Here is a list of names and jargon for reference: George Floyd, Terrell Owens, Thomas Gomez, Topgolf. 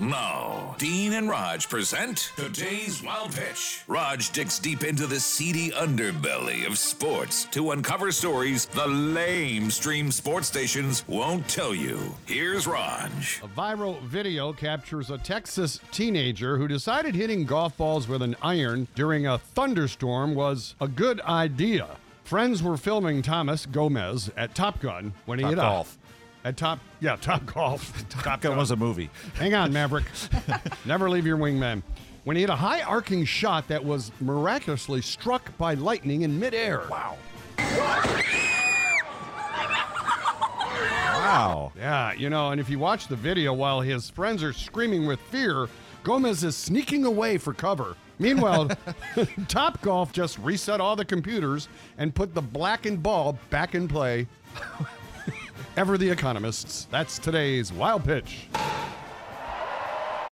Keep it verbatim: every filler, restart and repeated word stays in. Now, Dean and Raj present Today's Wild Pitch. Raj digs deep into the seedy underbelly of sports to uncover stories the lamestream sports stations won't tell you. Here's Raj. A viral video captures a Texas teenager who decided hitting golf balls with an iron during a thunderstorm was a good idea. Friends were filming Thomas Gomez at Top Gun when he Top hit golf. At Top, yeah, Topgolf. Top, Top Gun was a movie. Hang on, Maverick. Never leave your wingman. When he hit a high arcing shot that was miraculously struck by lightning in midair. Wow. Wow. Yeah, you know, and if you watch the video while his friends are screaming with fear, Gomez is sneaking away for cover. Meanwhile, Topgolf just reset all the computers and put the blackened ball back in play. Ever the economists. That's today's Wild Pitch.